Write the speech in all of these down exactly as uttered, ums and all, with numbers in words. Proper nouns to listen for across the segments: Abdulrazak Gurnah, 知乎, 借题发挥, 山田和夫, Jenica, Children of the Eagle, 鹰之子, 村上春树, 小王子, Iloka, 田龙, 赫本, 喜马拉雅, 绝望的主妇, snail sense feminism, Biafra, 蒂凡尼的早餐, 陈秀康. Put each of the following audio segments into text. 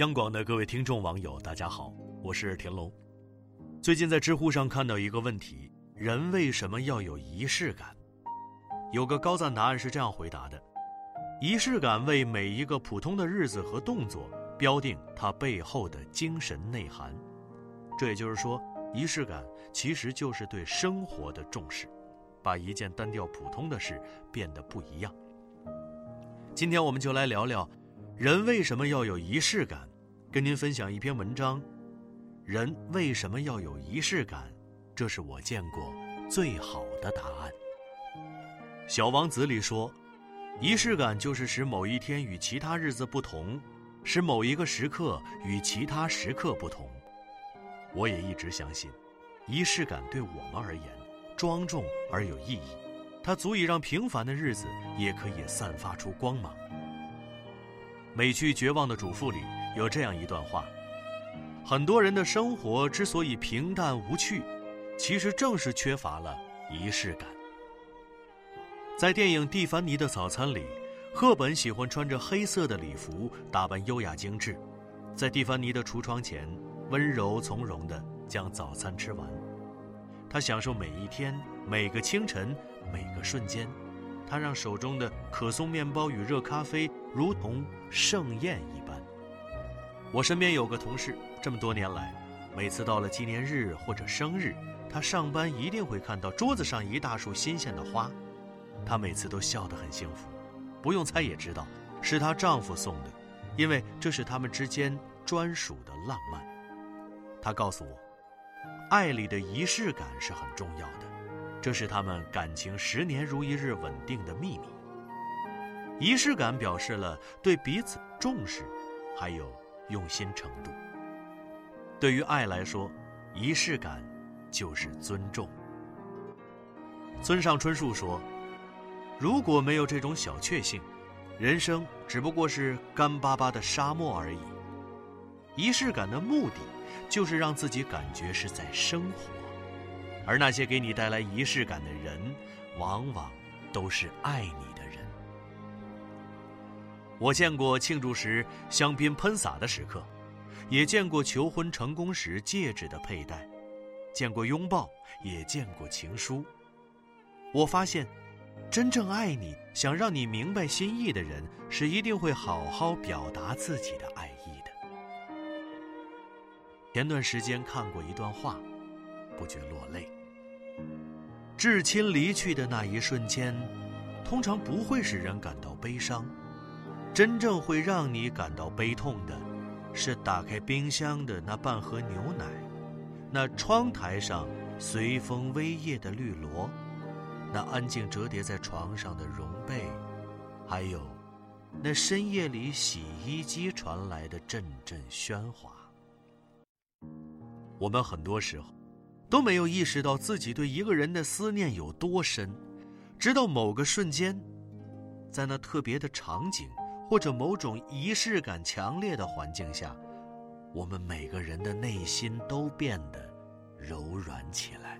央广的各位听众网友，大家好，我是田龙。最近在知乎上看到一个问题，人为什么要有仪式感？有个高赞答案是这样回答的：仪式感为每一个普通的日子和动作标定它背后的精神内涵。这也就是说，仪式感其实就是对生活的重视，把一件单调普通的事变得不一样。今天我们就来聊聊人为什么要有仪式感，跟您分享一篇文章，人为什么要有仪式感，这是我见过最好的答案。小王子里说，仪式感就是使某一天与其他日子不同，使某一个时刻与其他时刻不同。我也一直相信，仪式感对我们而言庄重而有意义，它足以让平凡的日子也可以散发出光芒。美剧《绝望的主妇》里有这样一段话，很多人的生活之所以平淡无趣，其实正是缺乏了仪式感。在电影《蒂凡尼的早餐》里，赫本喜欢穿着黑色的礼服，打扮优雅精致，在蒂凡尼的橱窗前温柔从容地将早餐吃完。她享受每一天，每个清晨，每个瞬间。她让手中的可颂面包与热咖啡如同盛宴一般。我身边有个同事，这么多年来，每次到了纪念日或者生日，他上班一定会看到桌子上一大束新鲜的花，他每次都笑得很幸福。不用猜也知道，是她丈夫送的，因为这是他们之间专属的浪漫。她告诉我，爱里的仪式感是很重要的，这是他们感情十年如一日稳定的秘密。仪式感表示了对彼此重视，还有用心程度。对于爱来说，仪式感就是尊重。村上春树说，如果没有这种小确幸，人生只不过是干巴巴的沙漠而已。仪式感的目的就是让自己感觉是在生活，而那些给你带来仪式感的人，往往都是爱你的人。我见过庆祝时香槟喷洒的时刻，也见过求婚成功时戒指的佩戴，见过拥抱，也见过情书。我发现，真正爱你、想让你明白心意的人，是一定会好好表达自己的爱意的。前段时间看过一段话，不觉落泪。至亲离去的那一瞬间，通常不会使人感到悲伤。真正会让你感到悲痛的，是打开冰箱的那半盒牛奶，那窗台上随风微曳的绿萝，那安静折叠在床上的绒被，还有那深夜里洗衣机传来的阵阵喧哗。我们很多时候都没有意识到自己对一个人的思念有多深，直到某个瞬间，在那特别的场景或者某种仪式感强烈的环境下，我们每个人的内心都变得柔软起来。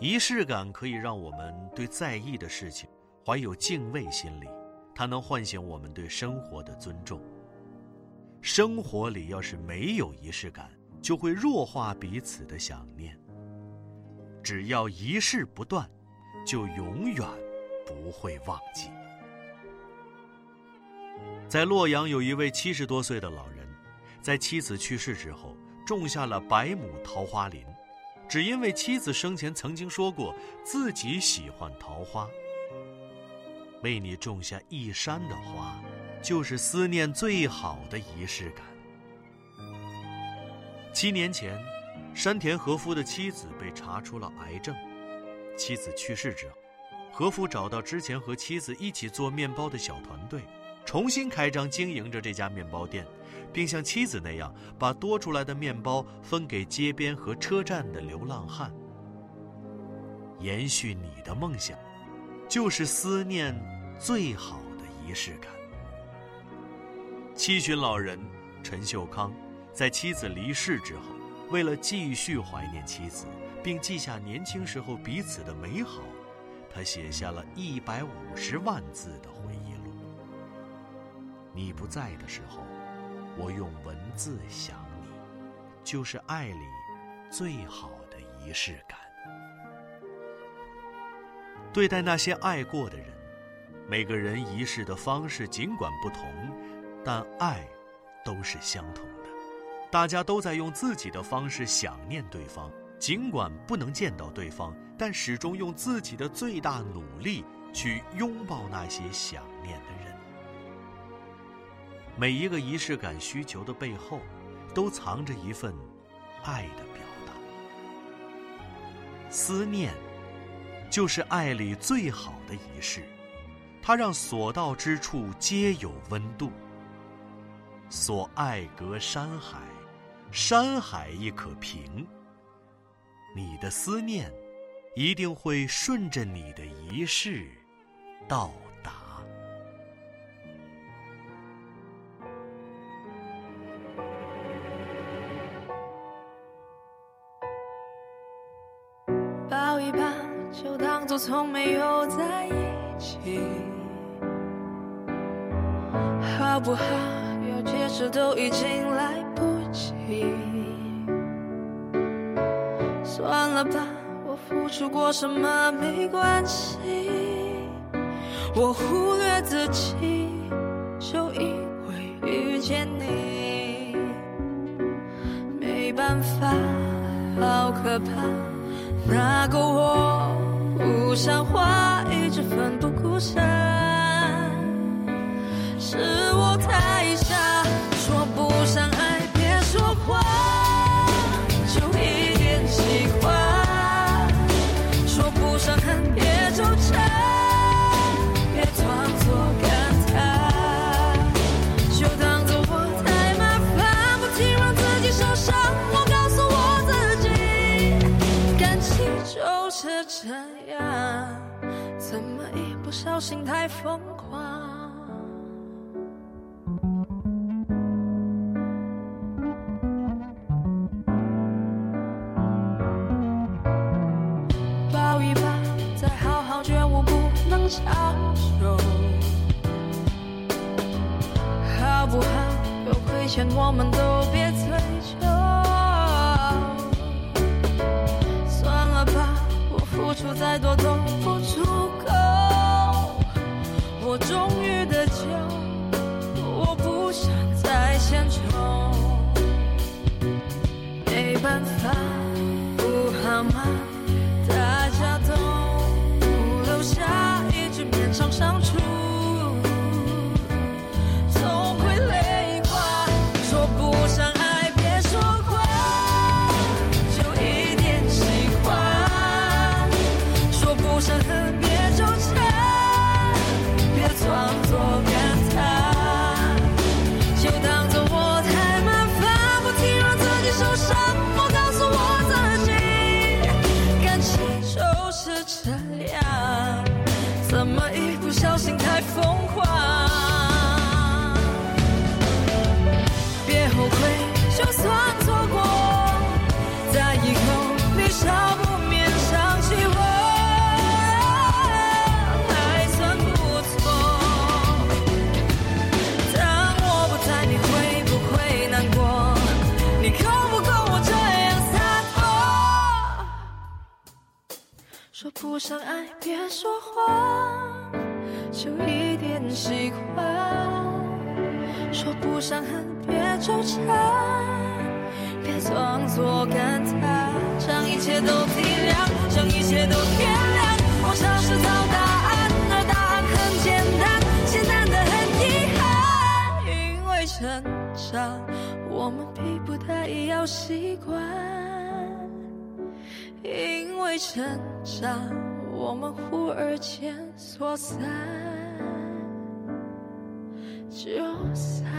仪式感可以让我们对在意的事情怀有敬畏心理，它能唤醒我们对生活的尊重。生活里要是没有仪式感，就会弱化彼此的想念。只要仪式不断，就永远不会忘记。在洛阳有一位七十多岁的老人，在妻子去世之后种下了百亩桃花林，只因为妻子生前曾经说过自己喜欢桃花。为你种下一山的花，就是思念最好的仪式感。七年前，山田和夫的妻子被查出了癌症，妻子去世之后，和夫找到之前和妻子一起做面包的小团队，重新开张经营着这家面包店，并像妻子那样把多出来的面包分给街边和车站的流浪汉。延续你的梦想，就是思念最好的仪式感。七旬老人陈秀康在妻子离世之后，为了继续怀念妻子，并记下年轻时候彼此的美好，他写下了一百五十万字的回忆录。你不在的时候，我用文字想你，就是爱里最好的仪式感。对待那些爱过的人，每个人仪式的方式尽管不同，但爱都是相同的。大家都在用自己的方式想念对方，尽管不能见到对方，但始终用自己的最大努力去拥抱那些想念的人。每一个仪式感需求的背后，都藏着一份爱的表达。思念就是爱里最好的仪式，它让所到之处皆有温度。所爱隔山海，山海亦可平。你的思念一定会顺着你的仪式到达。抱一抱，就当作从没有在一起，好不好？要解释都已经来不及，算了吧。付出过什么没关系，我忽略自己，就因为遇见你。没办法，好可怕，那个我不像话，一直奋不顾身，是我太傻，说不上爱别说话，就一点习惯，伤痕别纠缠，别装作感叹，就当作我太麻烦，不停让自己受伤。我告诉我自己，感情就是这样，怎么一不小心太疯狂。笑容好不好？有亏欠我们都别追究，算了吧，我付出再多都不足够。我终于得救，我不想再献丑，没办法，不好吗？大家都不留下。面上相处总会泪花，说不上爱别说话，就一点喜欢，说不上恨别纠缠，别装作感叹，就当作我太麻烦，不停让自己受伤。我告诉我自己，感情就是这样，怎么一不小心太疯狂？别后悔，就算错过，在以后你少不免想起我，还算不错。当我不在，你会不会难过？你够不够我这样洒脱？说不上爱，别说话。就一点习惯，说不上恨别纠缠，别装作感叹，将一切都体谅，将一切都原谅。我尝试找答案，而答案很简单，简单的很遗憾。因为成长，我们逼不得已要习惯，因为成长，我们忽而间所散就散。